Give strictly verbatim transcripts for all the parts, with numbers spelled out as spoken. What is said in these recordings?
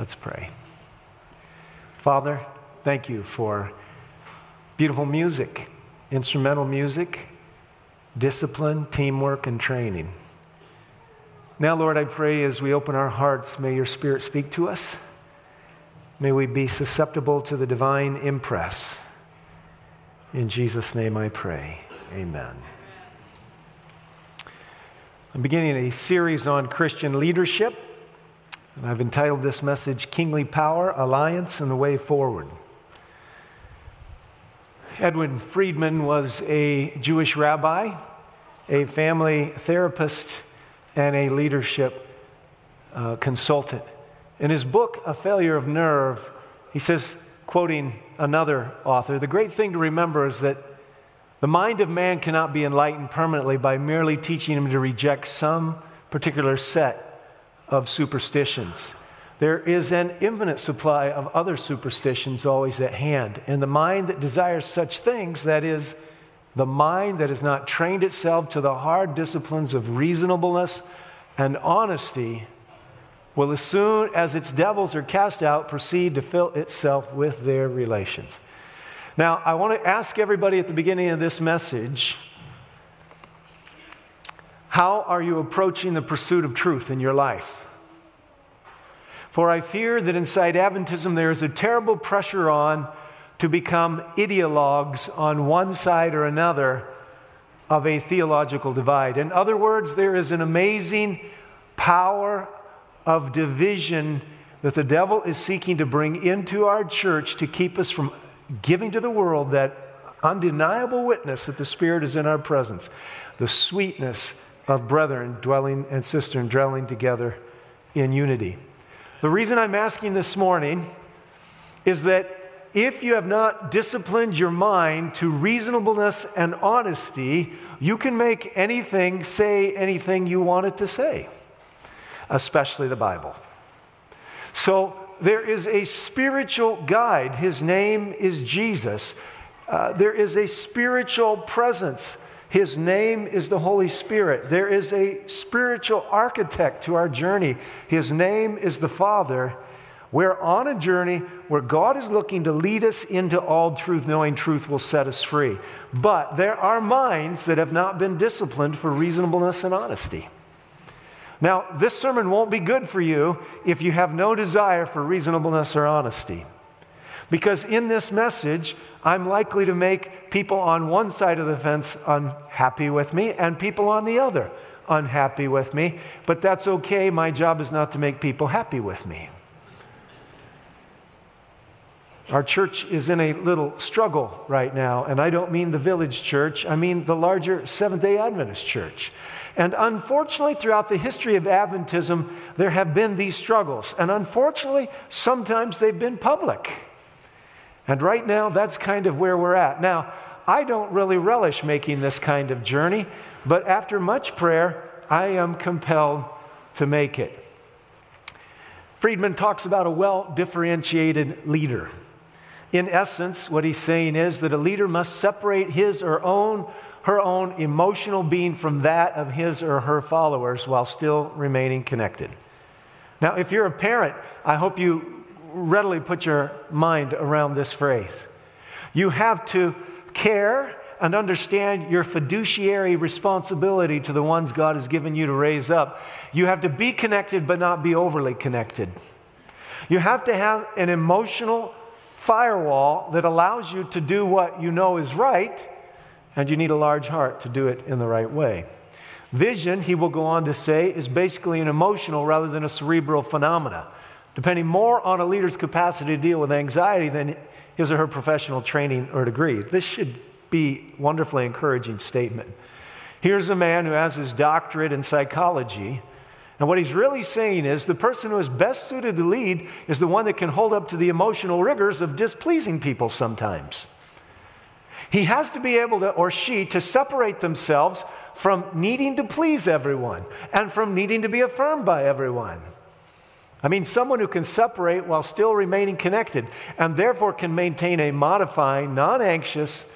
Let's pray. Father, thank you for beautiful music, instrumental music, discipline, teamwork, and training. Now, Lord, I pray as we open our hearts, may your Spirit speak to us. May we be susceptible to the divine impress. In Jesus' name I pray. Amen. I'm beginning a series on Christian leadership, and I've entitled this message, Kingly Power, Alliance, and the Way Forward. Edwin Friedman was a Jewish rabbi, a family therapist, and a leadership uh, consultant. In his book, A Failure of Nerve, he says, quoting another author, the great thing to remember is that the mind of man cannot be enlightened permanently by merely teaching him to reject some particular set of superstitions. There is an infinite supply of other superstitions always at hand. And the mind that desires such things, that is, the mind that has not trained itself to the hard disciplines of reasonableness and honesty, will as soon as its devils are cast out, proceed to fill itself with their relations. Now, I want to ask everybody at the beginning of this message, how are you approaching the pursuit of truth in your life? For I fear that inside Adventism there is a terrible pressure on to become ideologues on one side or another of a theological divide. In other words, there is an amazing power of division that the devil is seeking to bring into our church to keep us from giving to the world that undeniable witness that the Spirit is in our presence, the sweetness of brethren dwelling and sister dwelling together in unity. The reason I'm asking this morning is that if you have not disciplined your mind to reasonableness and honesty, you can make anything say anything you want it to say, especially the Bible. So there is a spiritual guide. His name is Jesus. Uh, there is a spiritual presence. His name is the Holy Spirit. There is a spiritual architect to our journey. His name is the Father. We're on a journey where God is looking to lead us into all truth, knowing truth will set us free. But there are minds that have not been disciplined for reasonableness and honesty. Now, this sermon won't be good for you if you have no desire for reasonableness or honesty. Because in this message, I'm likely to make people on one side of the fence unhappy with me and people on the other unhappy with me. But that's okay. My job is not to make people happy with me. Our church is in a little struggle right now, and I don't mean the village church. I mean the larger Seventh-day Adventist Church. And unfortunately, throughout the history of Adventism, there have been these struggles. And unfortunately, sometimes they've been public. And right now, that's kind of where we're at. Now, I don't really relish making this kind of journey, but after much prayer, I am compelled to make it. Friedman talks about a well-differentiated leader. In essence, what he's saying is that a leader must separate his or own, her own emotional being from that of his or her followers while still remaining connected. Now, if you're a parent, I hope you readily put your mind around this phrase. You have to care and understand your fiduciary responsibility to the ones God has given you to raise up. You have to be connected but not be overly connected. You have to have an emotional firewall that allows you to do what you know is right, and you need a large heart to do it in the right way. Vision, he will go on to say, is basically an emotional rather than a cerebral phenomena, depending more on a leader's capacity to deal with anxiety than his or her professional training or degree. This should be a wonderfully encouraging statement. Here's a man who has his doctorate in psychology, and what he's really saying is the person who is best suited to lead is the one that can hold up to the emotional rigors of displeasing people sometimes. He has to be able to, or she, to separate themselves from needing to please everyone and from needing to be affirmed by everyone. I mean, someone who can separate while still remaining connected and therefore can maintain a modifying, non-anxious,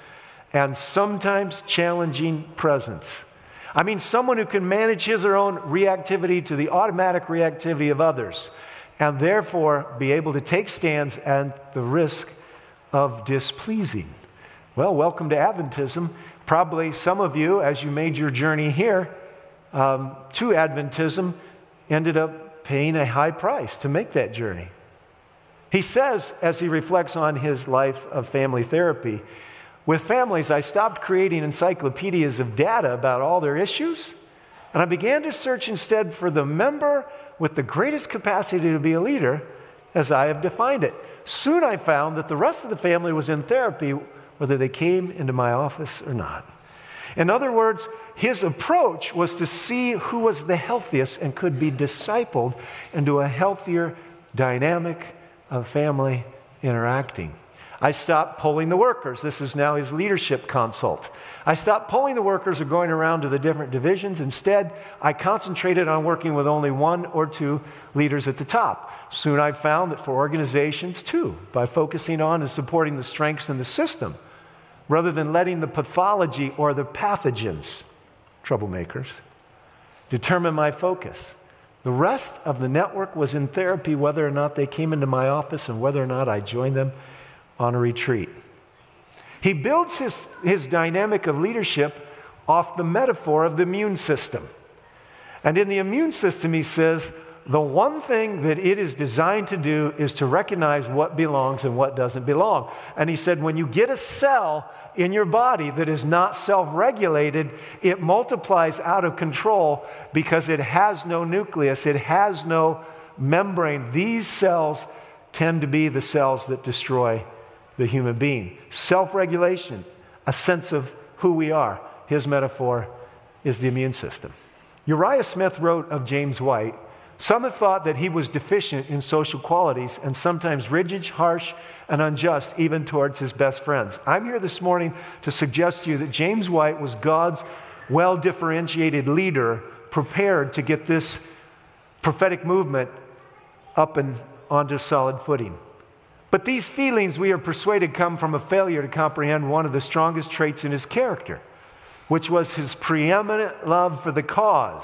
and sometimes challenging presence. I mean, someone who can manage his or her own reactivity to the automatic reactivity of others and therefore be able to take stands at the risk of displeasing. Well, welcome to Adventism. Probably some of you, as you made your journey here um, to Adventism, ended up paying a high price to make that journey. He says, as he reflects on his life of family therapy, with families, I stopped creating encyclopedias of data about all their issues, and I began to search instead for the member with the greatest capacity to be a leader, as I have defined it. Soon I found that the rest of the family was in therapy, whether they came into my office or not. In other words, his approach was to see who was the healthiest and could be discipled into a healthier dynamic of family interacting. I stopped polling the workers. This is now his leadership consult. I stopped polling the workers or going around to the different divisions. Instead, I concentrated on working with only one or two leaders at the top. Soon I found that for organizations, too, by focusing on and supporting the strengths in the system, rather than letting the pathology or the pathogens, troublemakers, determine my focus. The rest of the network was in therapy, whether or not they came into my office and whether or not I joined them on a retreat. He builds his, his dynamic of leadership off the metaphor of the immune system. And in the immune system, he says, the one thing that it is designed to do is to recognize what belongs and what doesn't belong. And he said, when you get a cell in your body that is not self-regulated, it multiplies out of control because it has no nucleus, it has no membrane. These cells tend to be the cells that destroy the human being. Self-regulation, a sense of who we are. His metaphor is the immune system. Uriah Smith wrote of James White, some have thought that he was deficient in social qualities and sometimes rigid, harsh, and unjust, even towards his best friends. I'm here this morning to suggest to you that James White was God's well-differentiated leader prepared to get this prophetic movement up and onto solid footing. But these feelings, we are persuaded, come from a failure to comprehend one of the strongest traits in his character, which was his preeminent love for the cause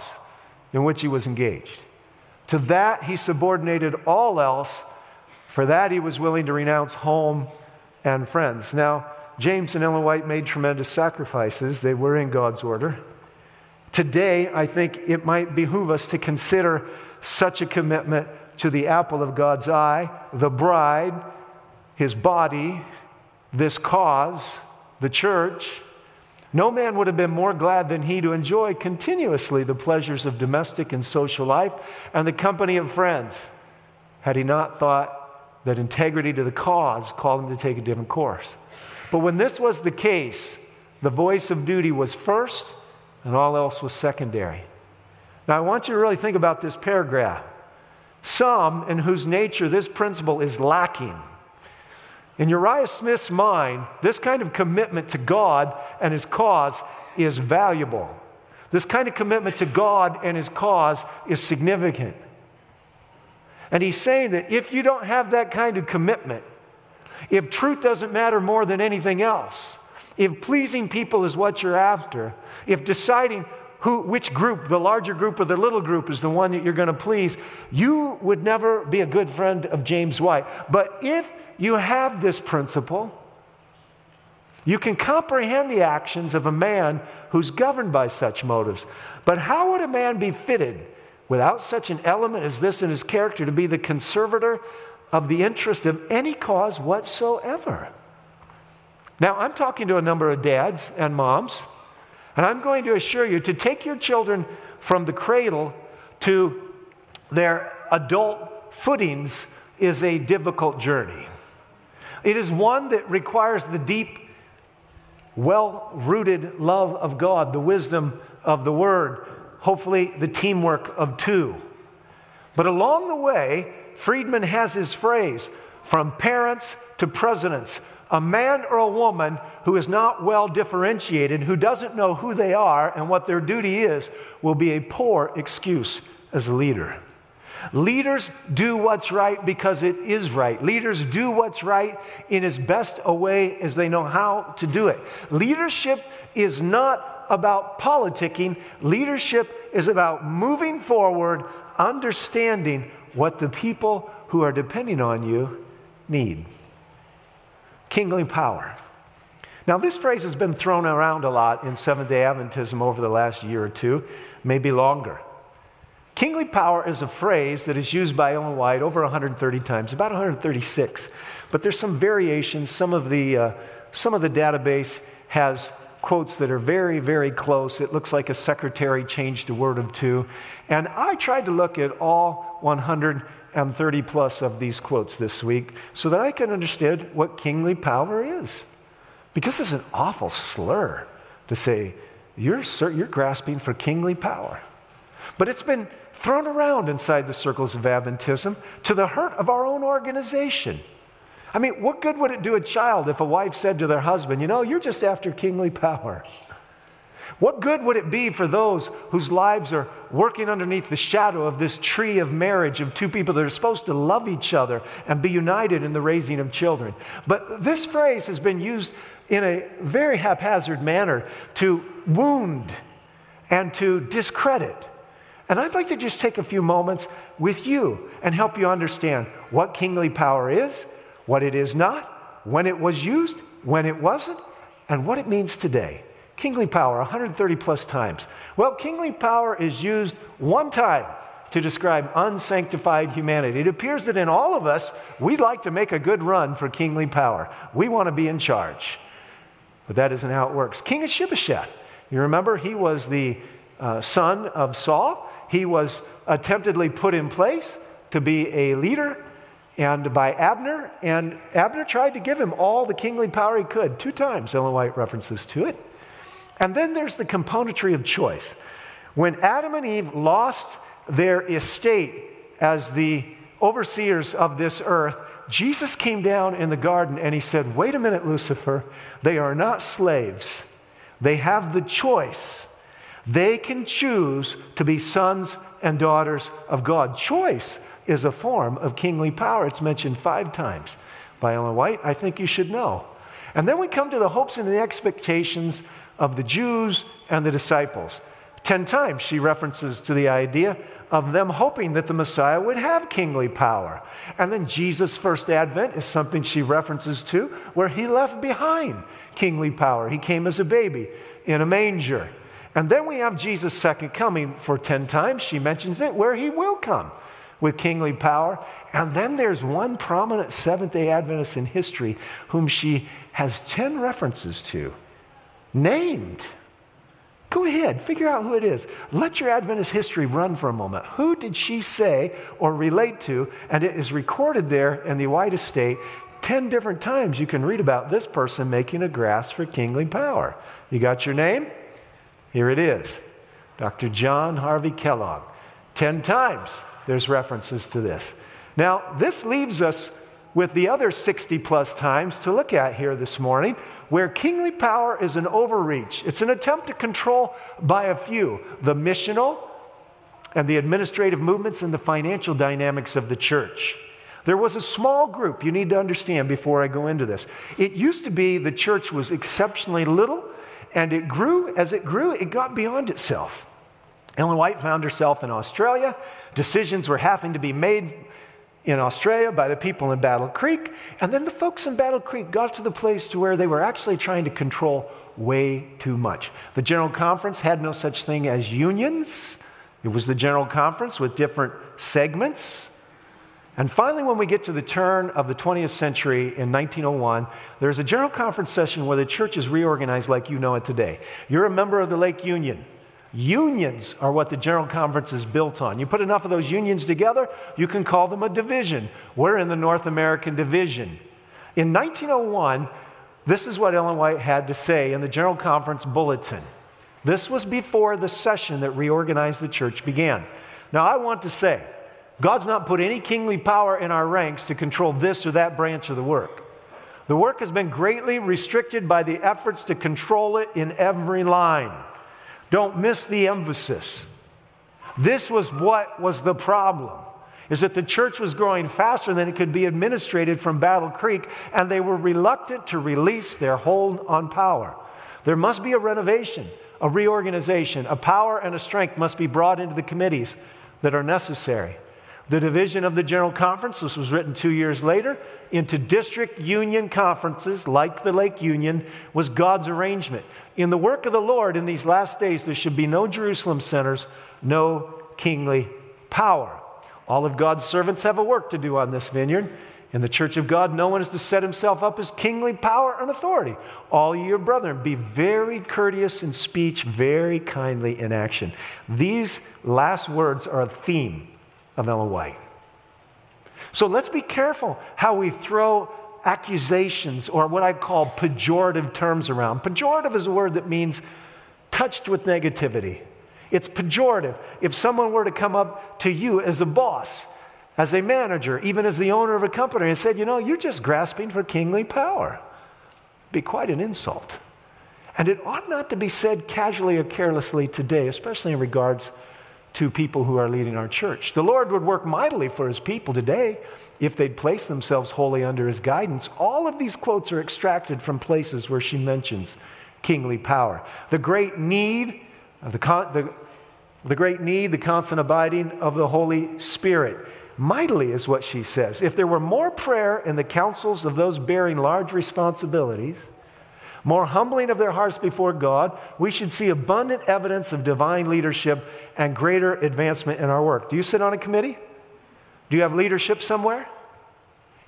in which he was engaged. To that, he subordinated all else. For that, he was willing to renounce home and friends. Now, James and Ellen White made tremendous sacrifices. They were in God's order. Today, I think it might behoove us to consider such a commitment to the apple of God's eye, the bride, his body, this cause, the church. No man would have been more glad than he to enjoy continuously the pleasures of domestic and social life and the company of friends, had he not thought that integrity to the cause called him to take a different course. But when this was the case, the voice of duty was first and all else was secondary. Now I want you to really think about this paragraph. Some in whose nature this principle is lacking. In Uriah Smith's mind, this kind of commitment to God and his cause is valuable. This kind of commitment to God and his cause is significant. And he's saying that if you don't have that kind of commitment, if truth doesn't matter more than anything else, if pleasing people is what you're after, if deciding who, which group, the larger group or the little group, is the one that you're going to please, you would never be a good friend of James White. But if you have this principle, you can comprehend the actions of a man who's governed by such motives. But how would a man be fitted without such an element as this in his character to be the conservator of the interest of any cause whatsoever? Now, I'm talking to a number of dads and moms, and I'm going to assure you to take your children from the cradle to their adult footings is a difficult journey. It is one that requires the deep, well-rooted love of God, the wisdom of the Word, hopefully the teamwork of two. But along the way, Friedman has his phrase, from parents to presidents, a man or a woman who is not well differentiated, who doesn't know who they are and what their duty is, will be a poor excuse as a leader. Leaders do what's right because it is right. Leaders do what's right in as best a way as they know how to do it. Leadership is not about politicking. Leadership is about moving forward, understanding what the people who are depending on you need. Kingly power. Now, this phrase has been thrown around a lot in Seventh-day Adventism over the last year or two, maybe longer. Kingly power is a phrase that is used by Ellen White over one hundred thirty times, about one hundred thirty-six. But there's some variations. Some of the uh, some of the database has quotes that are very, very close. It looks like a secretary changed a word or two. And I tried to look at all one hundred thirty plus of these quotes this week so that I can understand what kingly power is. Because it's an awful slur to say, you're, you're grasping for kingly power. But it's been thrown around inside the circles of Adventism to the hurt of our own organization. I mean, what good would it do a child if a wife said to their husband, you know, you're just after kingly power? What good would it be for those whose lives are working underneath the shadow of this tree of marriage of two people that are supposed to love each other and be united in the raising of children? But this phrase has been used in a very haphazard manner to wound and to discredit. And I'd like to just take a few moments with you and help you understand what kingly power is, what it is not, when it was used, when it wasn't, and what it means today. Kingly power, one hundred thirty plus times. Well, kingly power is used one time to describe unsanctified humanity. It appears that in all of us, we'd like to make a good run for kingly power. We want to be in charge. But that isn't how it works. King of Shibasheth, you remember, he was the uh, son of Saul. He was attemptedly put in place to be a leader and by Abner, and Abner tried to give him all the kingly power he could. Two times, Ellen White references to it. And then there's the componentry of choice. When Adam and Eve lost their estate as the overseers of this earth, Jesus came down in the garden and he said, wait a minute, Lucifer, they are not slaves. They have the choice. They can choose to be sons and daughters of God. Choice is a form of kingly power. It's mentioned five times by Ellen White. I think you should know. And then we come to the hopes and the expectations of the Jews and the disciples. Ten times she references to the idea of them hoping that the Messiah would have kingly power. And then Jesus' first advent is something she references to where he left behind kingly power. He came as a baby in a manger. And then we have Jesus' second coming for ten times. She mentions it where he will come with kingly power. And then there's one prominent Seventh-day Adventist in history whom she has ten references to. Named. Go ahead, figure out who it is. Let your Adventist history run for a moment. Who did she say or relate to? And it is recorded there in the White Estate. Ten different times you can read about this person making a grasp for kingly power. You got your name? Here it is. Doctor John Harvey Kellogg. Ten times there's references to this. Now, this leaves us with the other sixty plus times to look at here this morning, where kingly power is an overreach. It's an attempt to control by a few, the missional and the administrative movements and the financial dynamics of the church. There was a small group you need to understand before I go into this. It used to be the church was exceptionally little, and it grew. As it grew, it got beyond itself. Ellen White found herself in Australia. Decisions were having to be made in Australia by the people in Battle Creek. And then the folks in Battle Creek got to the place to where they were actually trying to control way too much. The General Conference had no such thing as unions. It was the General Conference with different segments. And finally, when we get to the turn of the twentieth century in nineteen oh one, there's a General Conference session where the church is reorganized like you know it today. You're a member of the Lake Union. Unions are what the General Conference is built on. You put enough of those unions together, you can call them a division. We're in the North American division. In nineteen oh one, this is what Ellen White had to say in the General Conference Bulletin. This was before the session that reorganized the church began. Now, I want to say, God's not put any kingly power in our ranks to control this or that branch of the work. The work has been greatly restricted by the efforts to control it in every line. Don't miss the emphasis. This was what was the problem, is that the church was growing faster than it could be administrated from Battle Creek, and they were reluctant to release their hold on power. There must be a renovation, a reorganization, a power and a strength must be brought into the committees that are necessary. The division of the General Conference, this was written two years later, into district union conferences like the Lake Union, was God's arrangement. In the work of the Lord in these last days, there should be no Jerusalem centers, no kingly power. All of God's servants have a work to do on this vineyard. In the church of God, no one is to set himself up as kingly power and authority. All your brethren, be very courteous in speech, very kindly in action. These last words are a theme of Ellen White. So let's be careful how we throw accusations or what I call pejorative terms around. Pejorative is a word that means touched with negativity. It's pejorative. If someone were to come up to you as a boss, as a manager, even as the owner of a company, and said, you know, you're just grasping for kingly power, it'd be quite an insult. And it ought not to be said casually or carelessly today, especially in regards to people who are leading our church. The Lord would work mightily for his people today if they'd place themselves wholly under his guidance. All of these quotes are extracted from places where she mentions kingly power. The great need, the, con- the, the great need, the constant abiding of the Holy Spirit. Mightily is what she says. If there were more prayer in the councils of those bearing large responsibilities, more humbling of their hearts before God, we should see abundant evidence of divine leadership and greater advancement in our work. Do you sit on a committee? Do you have leadership somewhere?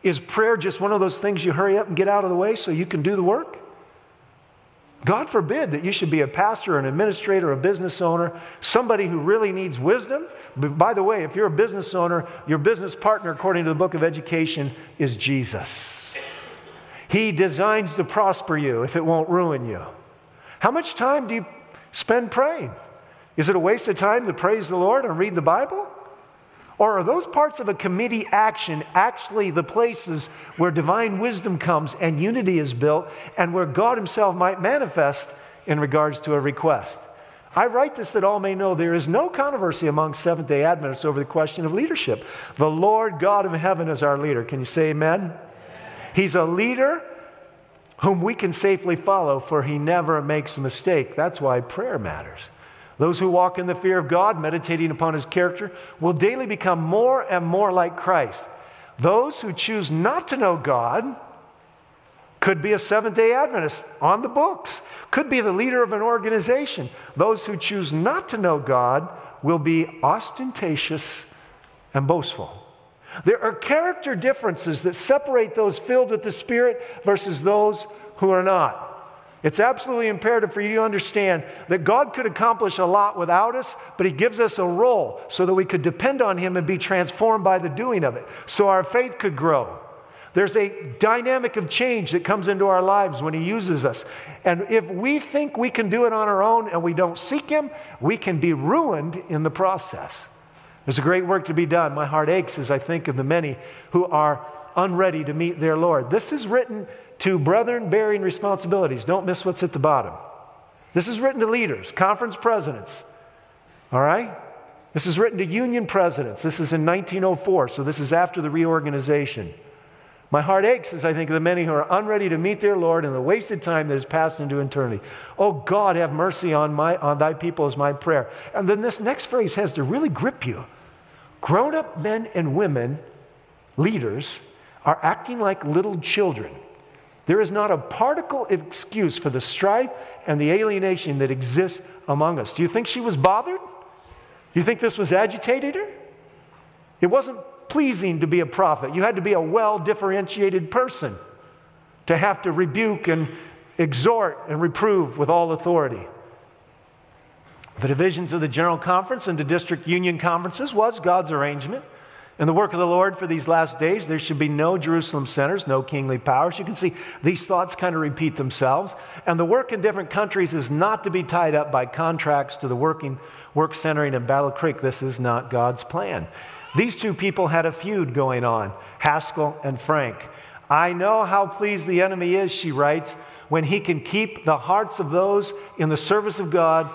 Is prayer just one of those things you hurry up and get out of the way so you can do the work? God forbid that you should be a pastor, an administrator, a business owner, somebody who really needs wisdom. But by the way, if you're a business owner, your business partner, according to the book of Education, is Jesus. He designs to prosper you if it won't ruin you. How much time do you spend praying? Is it a waste of time to praise the Lord and read the Bible? Or are those parts of a committee action actually the places where divine wisdom comes and unity is built and where God himself might manifest in regards to a request? I write this that all may know there is no controversy among Seventh-day Adventists over the question of leadership. The Lord God of heaven is our leader. Can you say amen? He's a leader whom we can safely follow, for he never makes a mistake. That's why prayer matters. Those who walk in the fear of God, meditating upon his character, will daily become more and more like Christ. Those who choose not to know God could be a Seventh-day Adventist on the books, could be the leader of an organization. Those who choose not to know God will be ostentatious and boastful. There are character differences that separate those filled with the Spirit versus those who are not. It's absolutely imperative for you to understand that God could accomplish a lot without us, but he gives us a role so that we could depend on him and be transformed by the doing of it, so our faith could grow. There's a dynamic of change that comes into our lives when he uses us. And if we think we can do it on our own and we don't seek him, we can be ruined in the process. There's a great work to be done. My heart aches as I think of the many who are unready to meet their Lord. This is written to brethren bearing responsibilities. Don't miss what's at the bottom. This is written to leaders, conference presidents. All right? This is written to union presidents. This is in nineteen oh four, so this is after the reorganization. My heart aches as I think of the many who are unready to meet their Lord and the wasted time that is passed into eternity. Oh God, have mercy on my on thy people is my prayer. And then this next phrase has to really grip you. Grown-up men and women, leaders, are acting like little children. There is not a particle of excuse for the strife and the alienation that exists among us. Do you think she was bothered? Do you think this was agitated her? It wasn't pleasing to be a prophet. You had to be a well-differentiated person to have to rebuke and exhort and reprove with all authority. The divisions of the General Conference into district union conferences was God's arrangement. In the work of the Lord for these last days, there should be no Jerusalem centers, no kingly powers. You can see these thoughts kind of repeat themselves. And the work in different countries is not to be tied up by contracts to the working, work centering in Battle Creek. This is not God's plan. These two people had a feud going on, Haskell and Frank. I know how pleased the enemy is, she writes, when he can keep the hearts of those in the service of God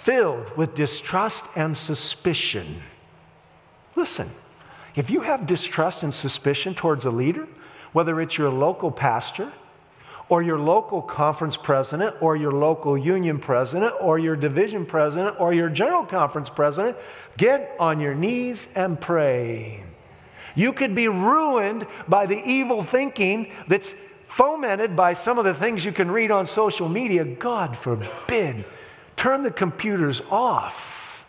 filled with distrust and suspicion. Listen. If you have distrust and suspicion towards a leader, whether it's your local pastor or your local conference president, or your local union president, or your division president, or your general conference president, get on your knees and pray. You could be ruined by the evil thinking that's fomented by some of the things you can read on social media. God forbid. Turn the computers off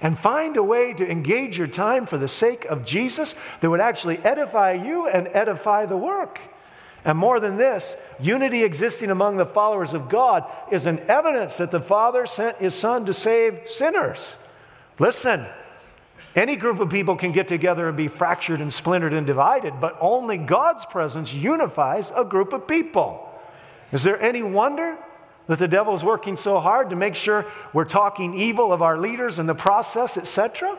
and find a way to engage your time for the sake of Jesus that would actually edify you and edify the work. And more than this, unity existing among the followers of God is an evidence that the Father sent His Son to save sinners. Listen, any group of people can get together and be fractured and splintered and divided, but only God's presence unifies a group of people. Is there any wonder that the devil is working so hard to make sure we're talking evil of our leaders in the process, et cetera?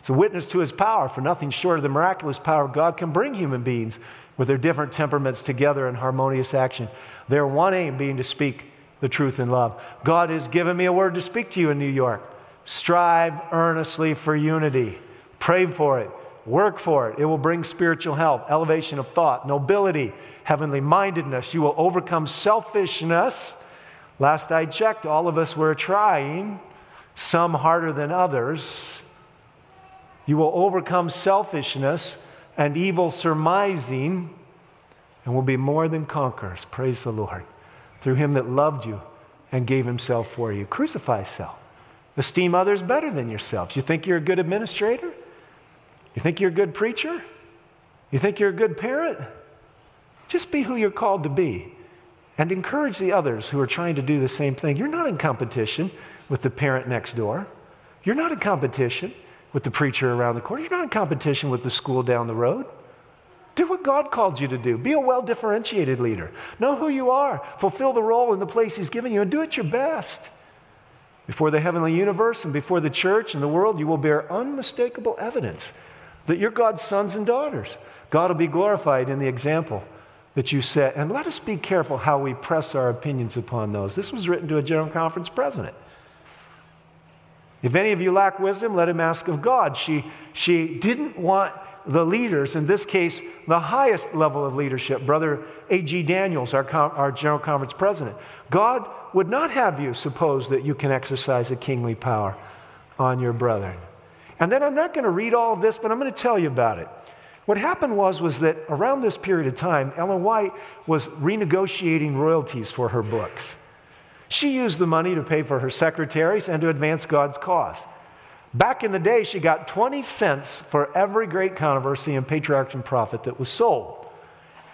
It's a witness to His power, for nothing short of the miraculous power of God can bring human beings with their different temperaments together in harmonious action. Their one aim being to speak the truth in love. God has given me a word to speak to you in New York. Strive earnestly for unity. Pray for it. Work for it. It will bring spiritual health, elevation of thought, nobility, heavenly mindedness. You will overcome selfishness. Last I checked, all of us were trying, some harder than others. You will overcome selfishness and evil surmising, and will be more than conquerors. Praise the Lord. Through Him that loved you and gave Himself for you. Crucify self. Esteem others better than yourselves. You think you're a good administrator? You think you're a good preacher? You think you're a good parent? Just be who you're called to be and encourage the others who are trying to do the same thing. You're not in competition with the parent next door. You're not in competition with the preacher around the corner. You're not in competition with the school down the road. Do what God called you to do. Be a well-differentiated leader. Know who you are. Fulfill the role in the place He's given you and do it your best. Before the heavenly universe and before the church and the world, you will bear unmistakable evidence that you're God's sons and daughters. God will be glorified in the example that you set. And let us be careful how we press our opinions upon those. This was written to a General Conference president. If any of you lack wisdom, let him ask of God. She, she didn't want the leaders, in this case, the highest level of leadership, Brother A G Daniels, our, our General Conference president. God would not have you suppose that you can exercise a kingly power on your brethren. And then I'm not going to read all of this, but I'm going to tell you about it. What happened was, was that around this period of time, Ellen White was renegotiating royalties for her books. She used the money to pay for her secretaries and to advance God's cause. Back in the day, she got twenty cents for every Great Controversy and Patriarchs and Prophets that was sold.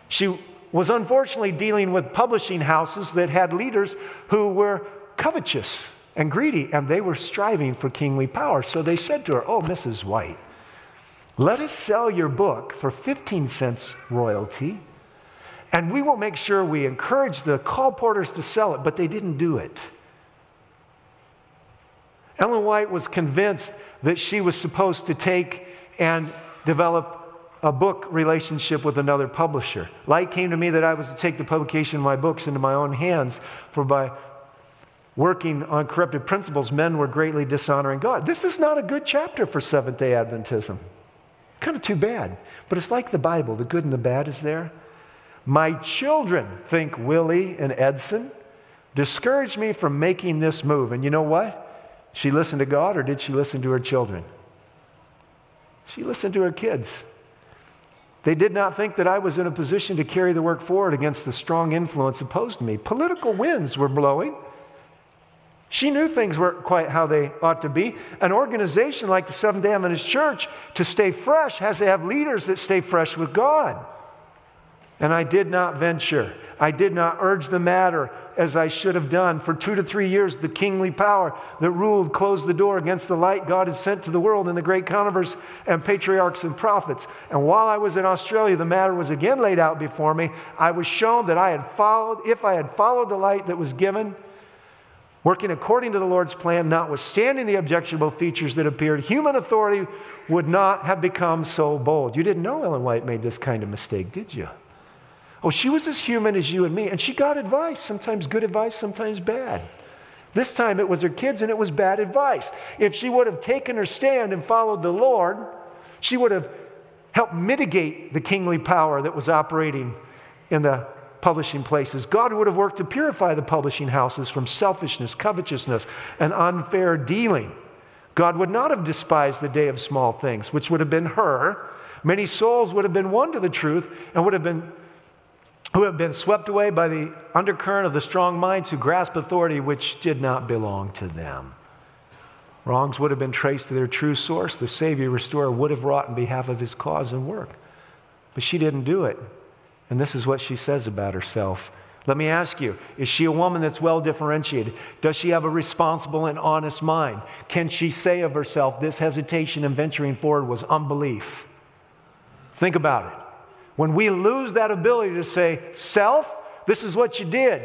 She was unfortunately dealing with publishing houses that had leaders who were covetous and greedy, and they were striving for kingly power. So they said to her, "Oh, Missus White, let us sell your book for fifteen cents royalty, and we will make sure we encourage the call porters to sell it," but they didn't do it. Ellen White was convinced that she was supposed to take and develop a book relationship with another publisher. Light came to me that I was to take the publication of my books into my own hands, for by working on corrupted principles, men were greatly dishonoring God. This is not a good chapter for Seventh-day Adventism. Kind of too bad, but it's like the Bible. The good and the bad is there. My children, think Willie and Edson, discouraged me from making this move. And you know what? She listened to God, or did she listen to her children? She listened to her kids. They did not think that I was in a position to carry the work forward against the strong influence opposed to me. Political winds were blowing. She knew things weren't quite how they ought to be. An organization like the Seventh-day Adventist Church, to stay fresh, has to have leaders that stay fresh with God. And I did not venture. I did not urge the matter as I should have done. For two to three years, the kingly power that ruled closed the door against the light God had sent to the world in the Great Controversy and Patriarchs and Prophets. And while I was in Australia, the matter was again laid out before me. I was shown that I had followed, if I had followed the light that was given, working according to the Lord's plan, notwithstanding the objectionable features that appeared, human authority would not have become so bold. You didn't know Ellen White made this kind of mistake, did you? Oh, she was as human as you and me, and she got advice, sometimes good advice, sometimes bad. This time it was her kids, and it was bad advice. If she would have taken her stand and followed the Lord, she would have helped mitigate the kingly power that was operating in the publishing places. God would have worked to purify the publishing houses from selfishness, covetousness, and unfair dealing. God would not have despised the day of small things, which would have been her. Many souls would have been won to the truth and would have been who have been swept away by the undercurrent of the strong minds who grasp authority which did not belong to them. Wrongs would have been traced to their true source. The Savior Restorer would have wrought in behalf of his cause and work. But she didn't do it. And this is what she says about herself. Let me ask you, is she a woman that's well differentiated? Does she have a responsible and honest mind? Can she say of herself, this hesitation in venturing forward was unbelief? Think about it. When we lose that ability to say, self, this is what you did.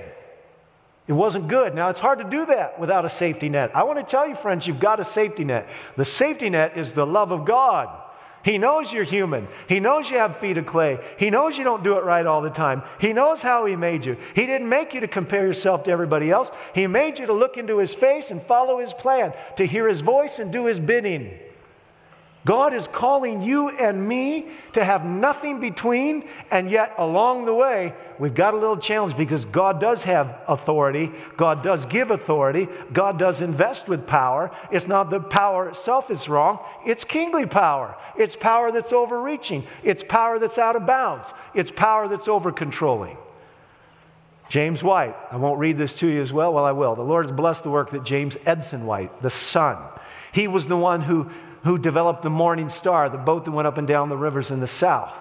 It wasn't good. Now, it's hard to do that without a safety net. I want to tell you, friends, you've got a safety net. The safety net is the love of God. He knows you're human. He knows you have feet of clay. He knows you don't do it right all the time. He knows how he made you. He didn't make you to compare yourself to everybody else. He made you to look into his face and follow his plan, to hear his voice and do his bidding. God is calling you and me to have nothing between, and yet along the way, we've got a little challenge because God does have authority. God does give authority. God does invest with power. It's not the power itself is wrong. It's kingly power. It's power that's overreaching. It's power that's out of bounds. It's power that's over-controlling. James White, I won't read this to you as well. Well, I will. The Lord has blessed the work that James Edson White, the son, he was the one who who developed the Morning Star, the boat that went up and down the rivers in the South.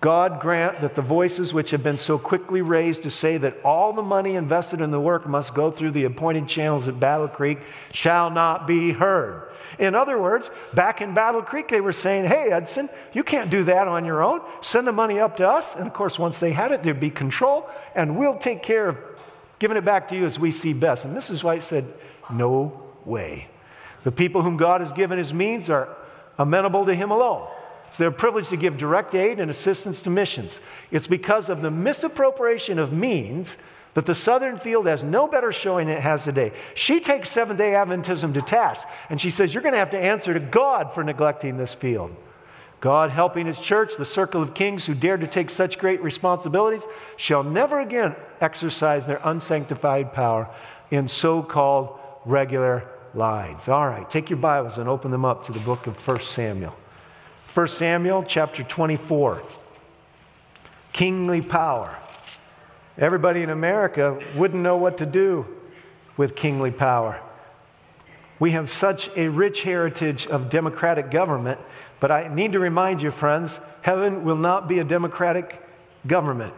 God grant that the voices which have been so quickly raised to say that all the money invested in the work must go through the appointed channels at Battle Creek shall not be heard. In other words, back in Battle Creek, they were saying, hey, Edson, you can't do that on your own. Send the money up to us. And of course, once they had it, there'd be control, and we'll take care of giving it back to you as we see best. And Missus White said, no way. The people whom God has given his means are amenable to him alone. It's their privilege to give direct aid and assistance to missions. It's because of the misappropriation of means that the Southern field has no better showing than it has today. She takes Seventh-day Adventism to task, and she says, you're going to have to answer to God for neglecting this field. God helping his church, the circle of kings who dared to take such great responsibilities, shall never again exercise their unsanctified power in so-called regular lines. All right, take your Bibles and open them up to the book of First Samuel. First Samuel chapter twenty-four. Kingly power. Everybody in America wouldn't know what to do with kingly power. We have such a rich heritage of democratic government, but I need to remind you, friends, heaven will not be a democratic government.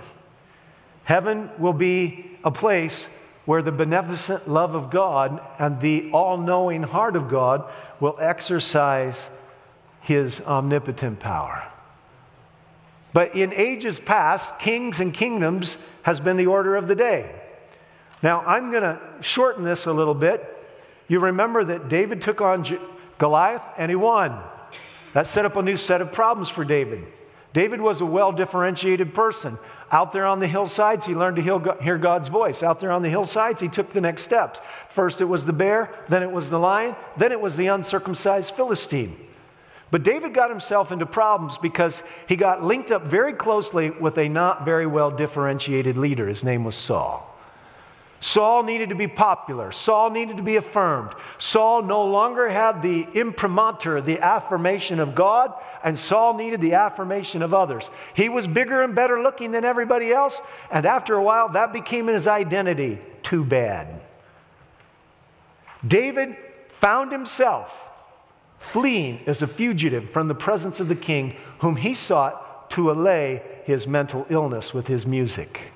Heaven will be a place where the beneficent love of God and the all-knowing heart of God will exercise his omnipotent power. But in ages past, kings and kingdoms has been the order of the day. Now, I'm going to shorten this a little bit. You remember that David took on Goliath and he won. That set up a new set of problems for David. David was a well-differentiated person. Out there on the hillsides, he learned to hear God's voice. Out there on the hillsides, he took the next steps. First it was the bear, then it was the lion, then it was the uncircumcised Philistine. But David got himself into problems because he got linked up very closely with a not very well-differentiated leader. His name was Saul. Saul needed to be popular. Saul needed to be affirmed. Saul no longer had the imprimatur, the affirmation of God, and Saul needed the affirmation of others. He was bigger and better looking than everybody else, and after a while, that became his identity. Too bad. David found himself fleeing as a fugitive from the presence of the king, whom he sought to allay his mental illness with his music.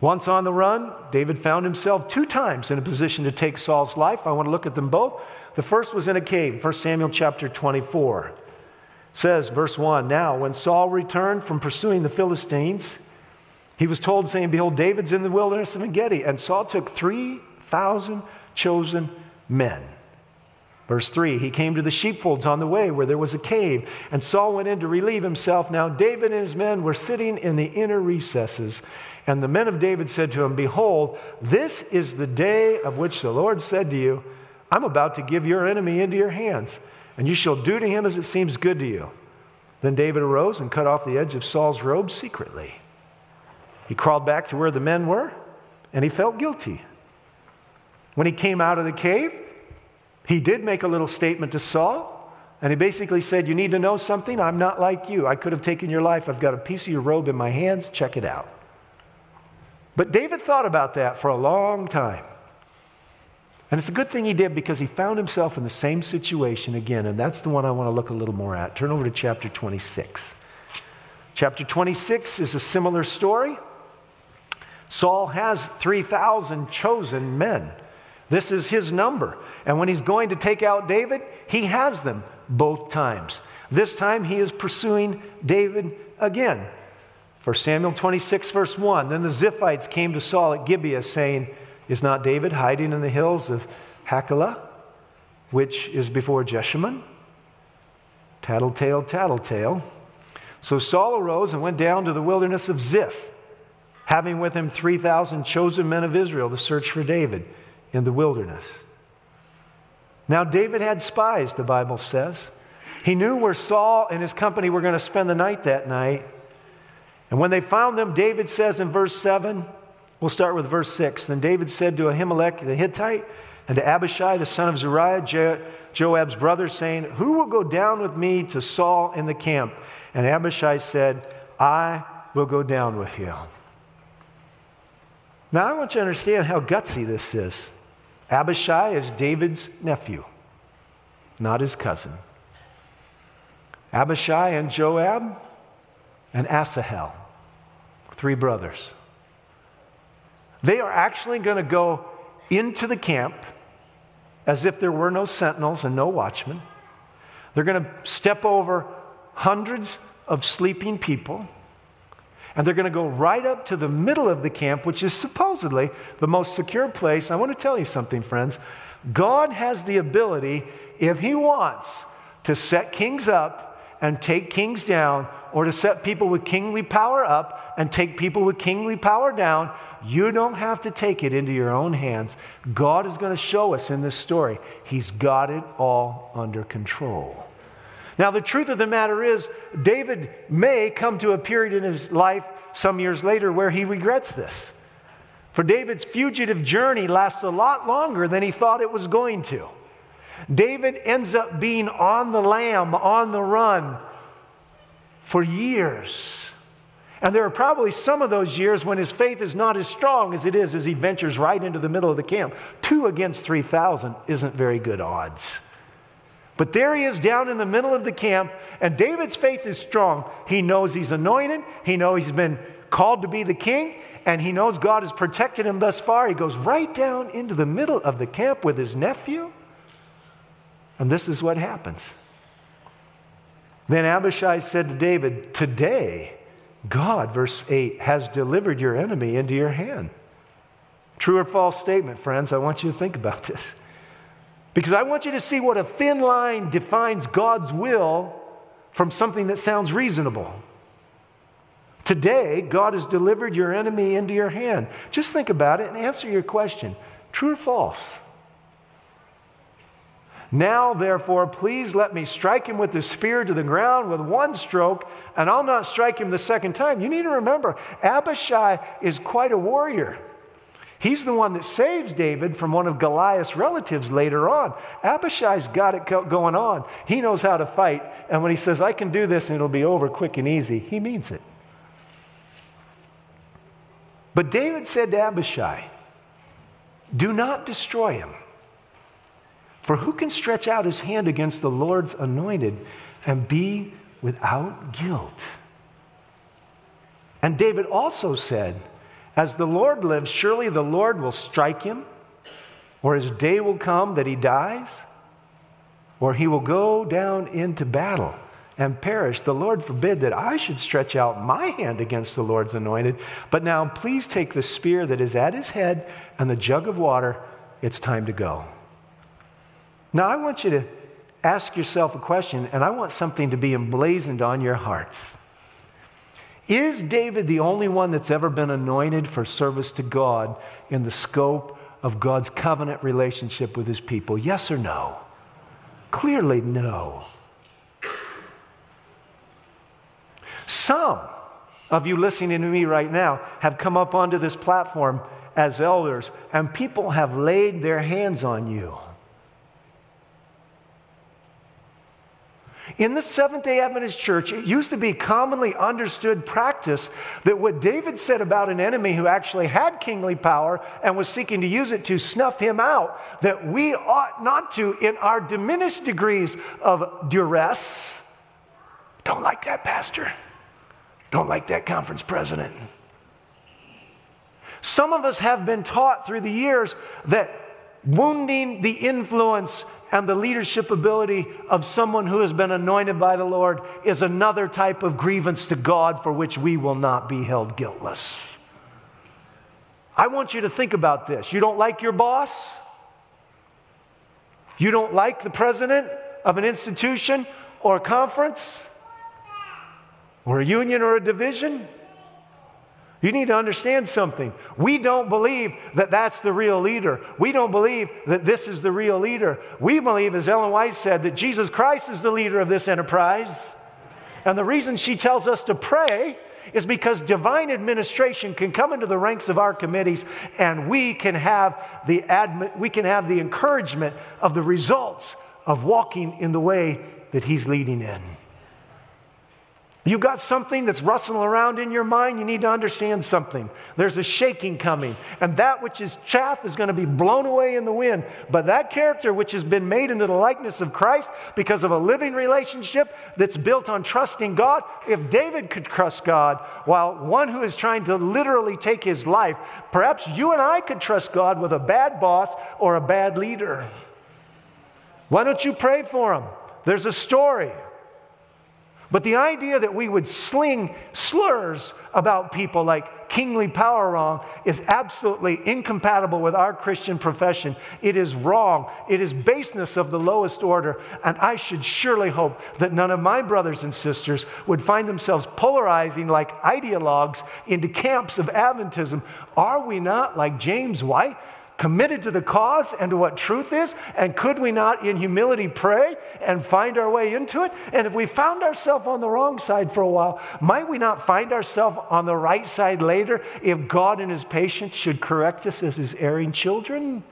Once on the run, David found himself two times in a position to take Saul's life. I want to look at them both. The first was in a cave, First Samuel chapter twenty-four. It says, verse one, now when Saul returned from pursuing the Philistines, he was told, saying, behold, David's in the wilderness of En Gedi. And Saul took three thousand chosen men. Verse three, he came to the sheepfolds on the way where there was a cave, and Saul went in to relieve himself. Now David and his men were sitting in the inner recesses, and the men of David said to him, behold, this is the day of which the Lord said to you, I'm about to give your enemy into your hands, and you shall do to him as it seems good to you. Then David arose and cut off the edge of Saul's robe secretly. He crawled back to where the men were, and he felt guilty. When he came out of the cave, he did make a little statement to Saul, and he basically said, you need to know something? I'm not like you. I could have taken your life. I've got a piece of your robe in my hands. Check it out. But David thought about that for a long time. And it's a good thing he did, because he found himself in the same situation again, and that's the one I want to look a little more at. Turn over to chapter twenty-six. Chapter twenty-six is a similar story. Saul has three thousand chosen men. This is his number. And when he's going to take out David, he has them both times. This time he is pursuing David again. First Samuel twenty-six, verse one, then the Ziphites came to Saul at Gibeah, saying, is not David hiding in the hills of Hachilah, which is before Jeshimon? Tattletale, tattletale. So Saul arose and went down to the wilderness of Ziph, having with him three thousand chosen men of Israel to search for David in the wilderness. Now David had spies, the Bible says. He knew where Saul and his company were going to spend the night that night. And when they found them, David says in verse seven, we'll start with verse six. Then David said to Ahimelech the Hittite and to Abishai the son of Zeruiah, Jo- Joab's brother, saying, who will go down with me to Saul in the camp? And Abishai said, I will go down with you. Now I want you to understand how gutsy this is. Abishai is David's nephew, not his cousin. Abishai and Joab and Asahel, three brothers. They are actually going to go into the camp as if there were no sentinels and no watchmen. They're going to step over hundreds of sleeping people, and they're going to go right up to the middle of the camp, which is supposedly the most secure place. I want to tell you something, friends. God has the ability, if he wants, to set kings up and take kings down, or to set people with kingly power up and take people with kingly power down. You don't have to take it into your own hands. God is going to show us in this story. He's got it all under control. Now, the truth of the matter is, David may come to a period in his life some years later where he regrets this. For David's fugitive journey lasts a lot longer than he thought it was going to. David ends up being on the lam, on the run, for years. And there are probably some of those years when his faith is not as strong as it is as he ventures right into the middle of the camp. Two against three thousand isn't very good odds. But there he is down in the middle of the camp, and David's faith is strong. He knows he's anointed. He knows he's been called to be the king, and he knows God has protected him thus far. He goes right down into the middle of the camp with his nephew, and this is what happens. Then Abishai said to David, today God, verse eight, has delivered your enemy into your hand. True or false statement, friends? I want you to think about this, because I want you to see what a thin line defines God's will from something that sounds reasonable. Today, God has delivered your enemy into your hand. Just think about it and answer your question. True or false? Now, therefore, please let me strike him with the spear to the ground with one stroke, and I'll not strike him the second time. You need to remember, Abishai is quite a warrior. He's the one that saves David from one of Goliath's relatives later on. Abishai's got it going on. He knows how to fight, and when he says, I can do this and it'll be over quick and easy, he means it. But David said to Abishai, do not destroy him. For who can stretch out his hand against the Lord's anointed and be without guilt? And David also said, as the Lord lives, surely the Lord will strike him, or his day will come that he dies, or he will go down into battle and perish. The Lord forbid that I should stretch out my hand against the Lord's anointed. But now please take the spear that is at his head and the jug of water. It's time to go. Now, I want you to ask yourself a question, and I want something to be emblazoned on your hearts. Is David the only one that's ever been anointed for service to God in the scope of God's covenant relationship with his people? Yes or no? Clearly, no. Some of you listening to me right now have come up onto this platform as elders, and people have laid their hands on you. In the Seventh-day Adventist Church, it used to be commonly understood practice that what David said about an enemy who actually had kingly power and was seeking to use it to snuff him out, that we ought not to, in our diminished degrees of duress, don't like that pastor, don't like that conference president. Some of us have been taught through the years that wounding the influence and the leadership ability of someone who has been anointed by the Lord is another type of grievance to God for which we will not be held guiltless. I want you to think about this. You don't like your boss? You don't like the president of an institution or a conference or a union or a division? You need to understand something. We don't believe that that's the real leader. We don't believe that this is the real leader. We believe, as Ellen White said, that Jesus Christ is the leader of this enterprise. And the reason she tells us to pray is because divine administration can come into the ranks of our committees, and we can have the admi- we can have the encouragement of the results of walking in the way that he's leading in. You've got something that's rustling around in your mind, you need to understand something. There's a shaking coming, and that which is chaff is going to be blown away in the wind. But that character which has been made into the likeness of Christ because of a living relationship that's built on trusting God, if David could trust God, while one who is trying to literally take his life, perhaps you and I could trust God with a bad boss or a bad leader. Why don't you pray for him? There's a story. But the idea that we would sling slurs about people like kingly power wrong is absolutely incompatible with our Christian profession. It is wrong. It is baseness of the lowest order. And I should surely hope that none of my brothers and sisters would find themselves polarizing like ideologues into camps of Adventism. Are we not like James White? Committed to the cause and to what truth is? And could we not in humility pray and find our way into it? And if we found ourselves on the wrong side for a while, might we not find ourselves on the right side later if God in his patience should correct us as his erring children?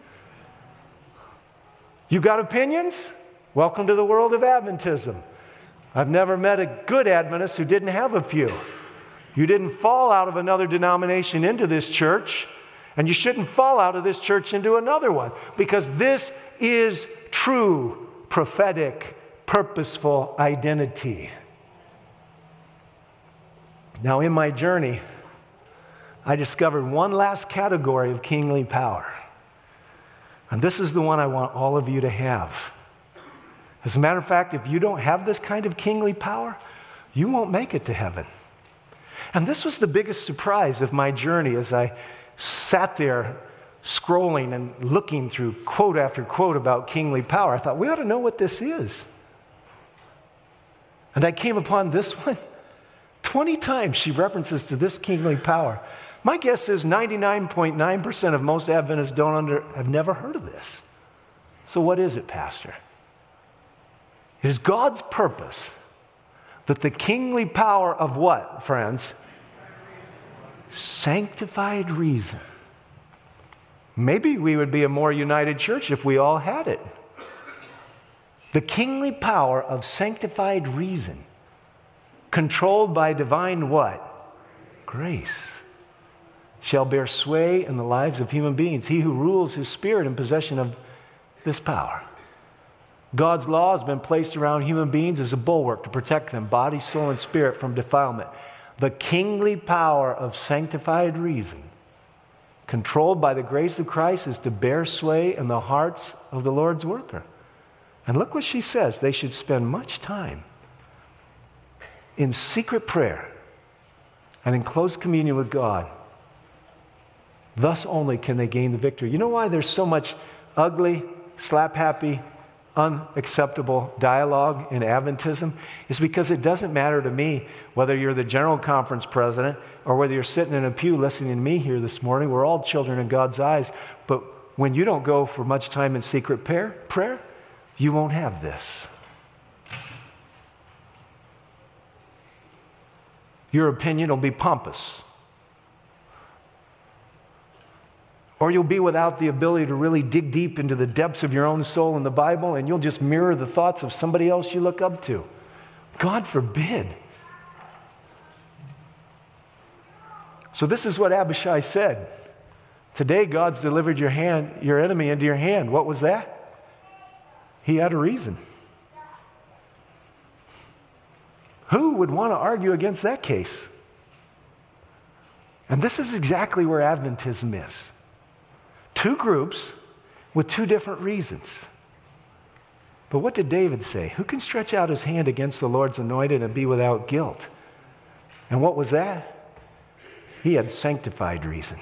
You got opinions? Welcome to the world of Adventism. I've never met a good Adventist who didn't have a few. You didn't fall out of another denomination into this church. And you shouldn't fall out of this church into another one, because this is true, prophetic, purposeful identity. Now, in my journey, I discovered one last category of kingly power. And this is the one I want all of you to have. As a matter of fact, if you don't have this kind of kingly power, you won't make it to heaven. And this was the biggest surprise of my journey as I sat there scrolling and looking through quote after quote about kingly power. I thought, we ought to know what this is. And I came upon this one. twenty times she references to this kingly power. My guess is ninety-nine point nine percent of most Adventists don't under, have never heard of this. So what is it, Pastor? It is God's purpose that the kingly power of what, friends? Sanctified reason. Maybe we would be a more united church if we all had it. The kingly power of sanctified reason, controlled by divine what? Grace, shall bear sway in the lives of human beings. He who rules his spirit in possession of this power. God's law has been placed around human beings as a bulwark to protect them, body, soul, and spirit from defilement. The kingly power of sanctified reason, controlled by the grace of Christ, is to bear sway in the hearts of the Lord's worker. And look what she says. They should spend much time in secret prayer and in close communion with God. Thus only can they gain the victory. You know why there's so much ugly, slap-happy, unacceptable dialogue in Adventism? Is because it doesn't matter to me whether you're the General Conference president or whether you're sitting in a pew listening to me here this morning. We're all children in God's eyes. But when you don't go for much time in secret prayer, prayer, you won't have this. your opinion will be pompous. Or you'll be without the ability to really dig deep into the depths of your own soul in the Bible, and you'll just mirror the thoughts of somebody else you look up to. God forbid. So this is what Abishai said. Today God's delivered your hand, your enemy into your hand. What was that? He had a reason. Who would want to argue against that case? And this is exactly where Adventism is. Two groups with two different reasons. But what did David say? Who can stretch out his hand against the Lord's anointed and be without guilt? And what was that? He had sanctified reason,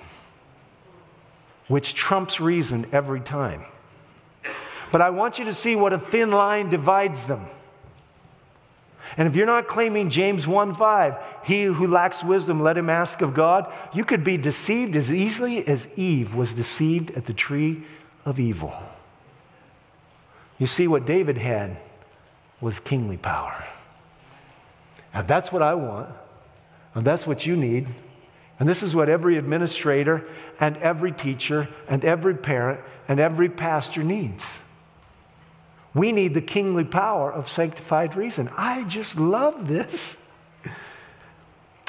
which trumps reason every time. But I want you to see what a thin line divides them. And if you're not claiming James one five, he who lacks wisdom, let him ask of God, you could be deceived as easily as Eve was deceived at the tree of evil. You see, what David had was kingly power. And that's what I want, and that's what you need. And this is what every administrator and every teacher and every parent and every pastor needs. We need the kingly power of sanctified reason. I just love this.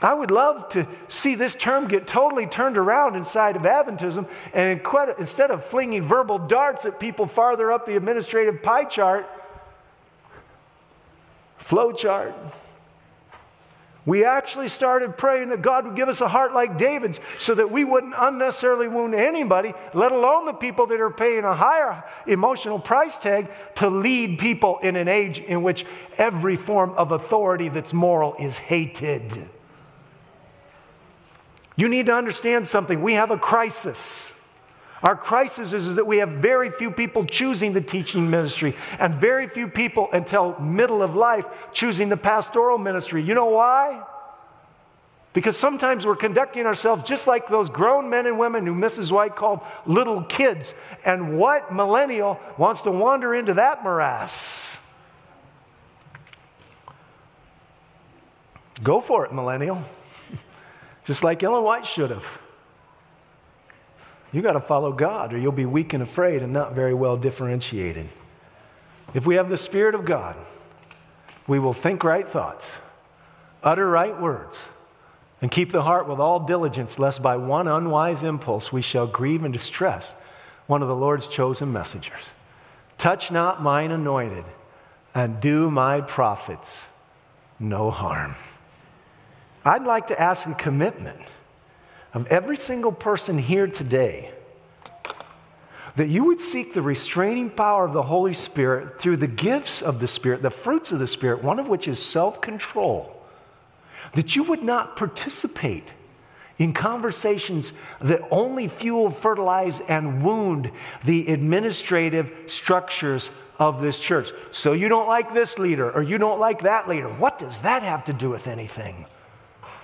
I would love to see this term get totally turned around inside of Adventism, and instead of flinging verbal darts at people farther up the administrative pie chart, flow chart, we actually started praying that God would give us a heart like David's so that we wouldn't unnecessarily wound anybody, let alone the people that are paying a higher emotional price tag to lead people in an age in which every form of authority that's moral is hated. You need to understand something. We have a crisis. Our crisis is, is that we have very few people choosing the teaching ministry and very few people until middle of life choosing the pastoral ministry. You know why? Because sometimes we're conducting ourselves just like those grown men and women who Missus White called little kids. And what millennial wants to wander into that morass? Go for it, millennial. Just like Ellen White should have. You got to follow God, or you'll be weak and afraid and not very well differentiated. If we have the Spirit of God, we will think right thoughts, utter right words, and keep the heart with all diligence, lest by one unwise impulse we shall grieve and distress one of the Lord's chosen messengers. Touch not mine anointed, and do my prophets no harm. I'd like to ask a commitment of every single person here today, that you would seek the restraining power of the Holy Spirit through the gifts of the Spirit, the fruits of the Spirit, one of which is self-control, that you would not participate in conversations that only fuel, fertilize, and wound the administrative structures of this church. So you don't like this leader, or you don't like that leader. What does that have to do with anything?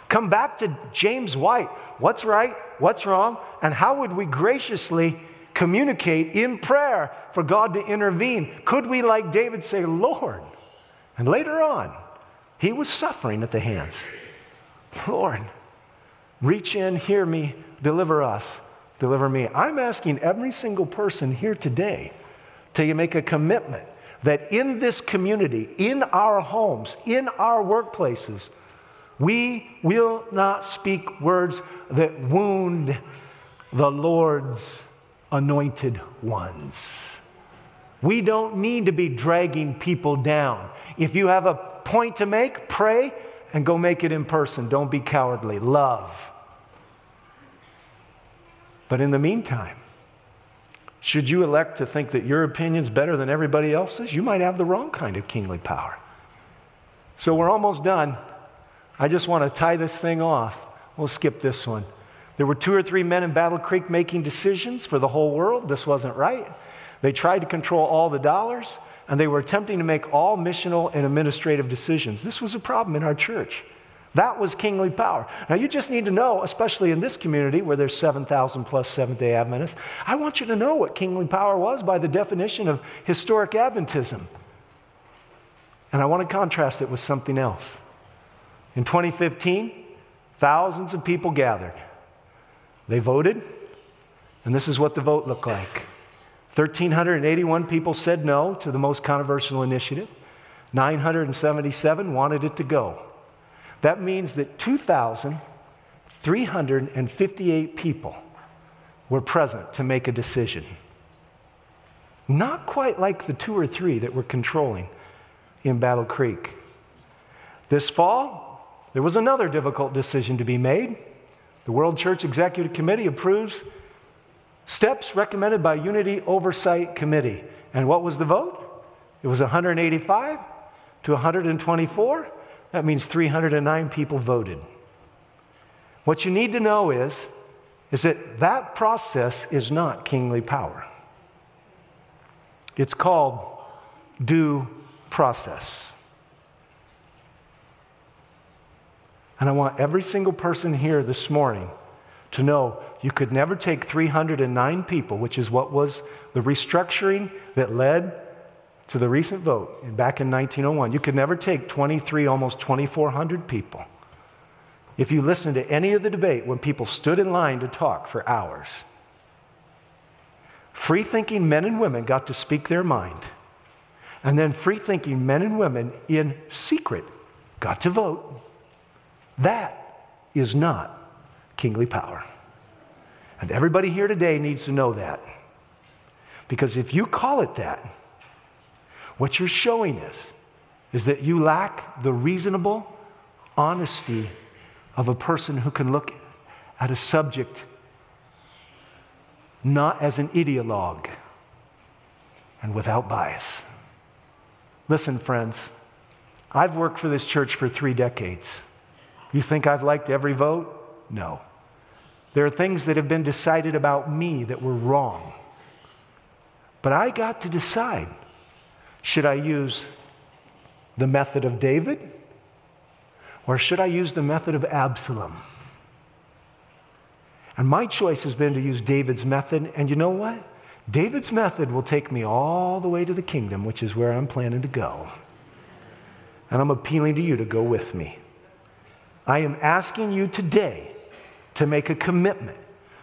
Come back to James White. What's right? What's wrong? And how would we graciously communicate in prayer for God to intervene? Could we, like David, say, Lord? And later on, he was suffering at the hands. Lord, reach in, hear me, deliver us, deliver me. I'm asking every single person here today to make a commitment that in this community, in our homes, in our workplaces, we will not speak words that wound the Lord's anointed ones. We don't need to be dragging people down. If you have a point to make, pray and go make it in person. Don't be cowardly. Love. But in the meantime, should you elect to think that your opinion's better than everybody else's, you might have the wrong kind of kingly power. So we're almost done. I just want to tie this thing off. We'll skip this one. There were two or three men in Battle Creek making decisions for the whole world. This wasn't right. They tried to control all the dollars, and they were attempting to make all missional and administrative decisions. This was a problem in our church. That was kingly power. Now, you just need to know, especially in this community where there's seven thousand plus Seventh-day Adventists, I want you to know what kingly power was by the definition of historic Adventism. And I want to contrast it with something else. In twenty fifteen, Thousands of people gathered. They voted, and this is what the vote looked like. one thousand three hundred eighty-one people said no to the most controversial initiative. nine hundred seventy-seven wanted it to go. That means that two thousand three hundred fifty-eight people were present to make a decision. Not quite like the two or three that were controlling in Battle Creek. This fall, there was another difficult decision to be made. The World Church Executive Committee approves steps recommended by Unity Oversight Committee. And what was the vote? It was one hundred eighty-five to one hundred twenty-four. That means three hundred nine people voted. What you need to know is, is that that process is not kingly power. It's called due process. And I want every single person here this morning to know you could never take three hundred nine people, which is what was the restructuring that led to the recent vote back in nineteen oh one. You could never take twenty-three, almost twenty-four hundred people. If you listen to any of the debate when people stood in line to talk for hours, free-thinking men and women got to speak their mind. And then free-thinking men and women in secret got to vote. That is not kingly power. And everybody here today needs to know that. Because if you call it that, what you're showing us is that you lack the reasonable honesty of a person who can look at a subject not as an ideologue and without bias. Listen, friends, I've worked for this church for three decades. You think I've liked every vote? No. There are things that have been decided about me that were wrong. But I got to decide, should I use the method of David or should I use the method of Absalom? And my choice has been to use David's method. And you know what? David's method will take me all the way to the kingdom, which is where I'm planning to go. And I'm appealing to you to go with me. I am asking you today to make a commitment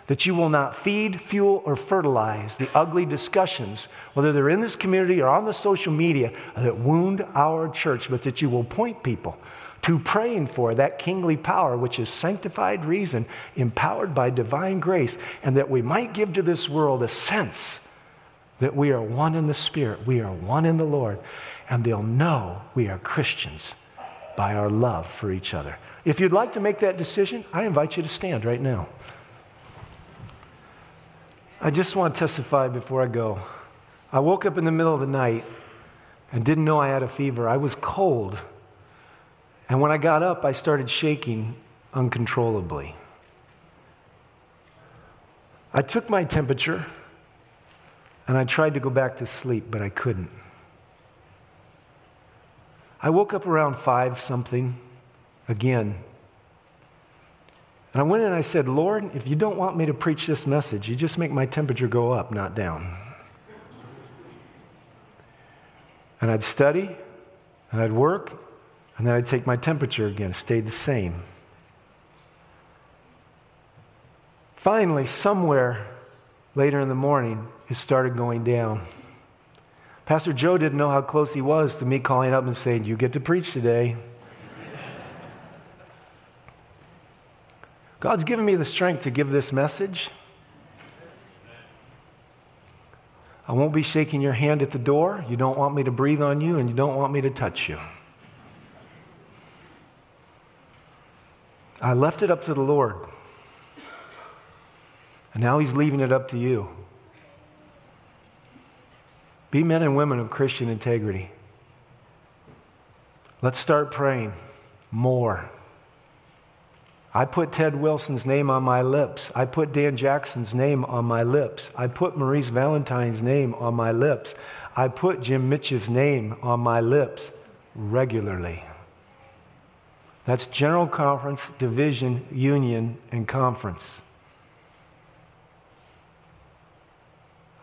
that you will not feed, fuel, or fertilize the ugly discussions, whether they're in this community or on the social media, that wound our church, but that you will point people to praying for that kingly power, which is sanctified reason, empowered by divine grace, and that we might give to this world a sense that we are one in the Spirit, we are one in the Lord, and they'll know we are Christians by our love for each other. If you'd like to make that decision, I invite you to stand right now. I just want to testify before I go. I woke up in the middle of the night and didn't know I had a fever. I was cold. And when I got up, I started shaking uncontrollably. I took my temperature, and I tried to go back to sleep, but I couldn't. I woke up around five something again. And I went in and I said, Lord, if you don't want me to preach this message, you just make my temperature go up, not down. And I'd study, and I'd work, and then I'd take my temperature again. It stayed the same. Finally, somewhere later in the morning, it started going down. Pastor Joe didn't know how close he was to me calling up and saying, you get to preach today. God's given me the strength to give this message. I won't be shaking your hand at the door. You don't want me to breathe on you, and you don't want me to touch you. I left it up to the Lord. And now he's leaving it up to you. Be men and women of Christian integrity. Let's start praying more. I put Ted Wilson's name on my lips. I put Dan Jackson's name on my lips. I put Maurice Valentine's name on my lips. I put Jim Mitchell's name on my lips regularly. That's General Conference, Division, Union, and Conference.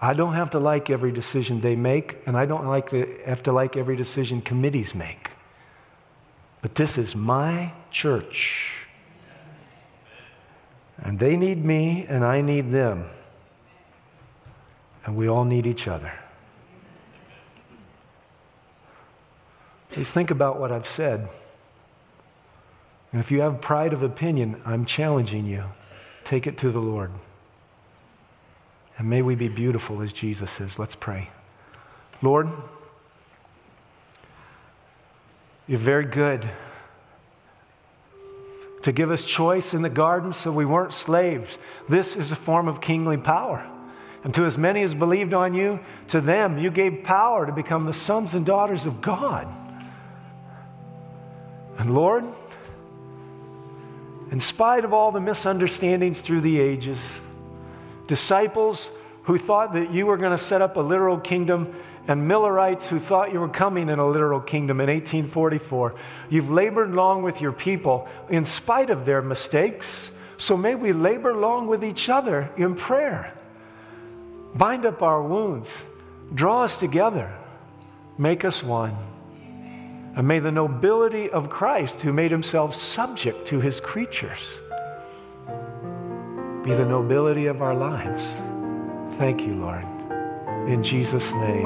I don't have to like every decision they make, and I don't like to have to like every decision committees make. But this is my church, And they need me, and I need them. And we all need each other. Please think about what I've said. And if you have pride of opinion, I'm challenging you. Take it to the Lord. And may we be beautiful as Jesus is. Let's pray. Lord, you're very good to give us choice in the garden so we weren't slaves. This is a form of kingly power. And to as many as believed on you, to them you gave power to become the sons and daughters of God. And Lord, in spite of all the misunderstandings through the ages, disciples who thought that you were going to set up a literal kingdom, and Millerites who thought you were coming in a literal kingdom in eighteen forty-four. You've labored long with your people in spite of their mistakes, so may we labor long with each other in prayer. Bind up our wounds, draw us together, make us one. And may the nobility of Christ, who made himself subject to his creatures, be the nobility of our lives. Thank you, Lord. In Jesus' name,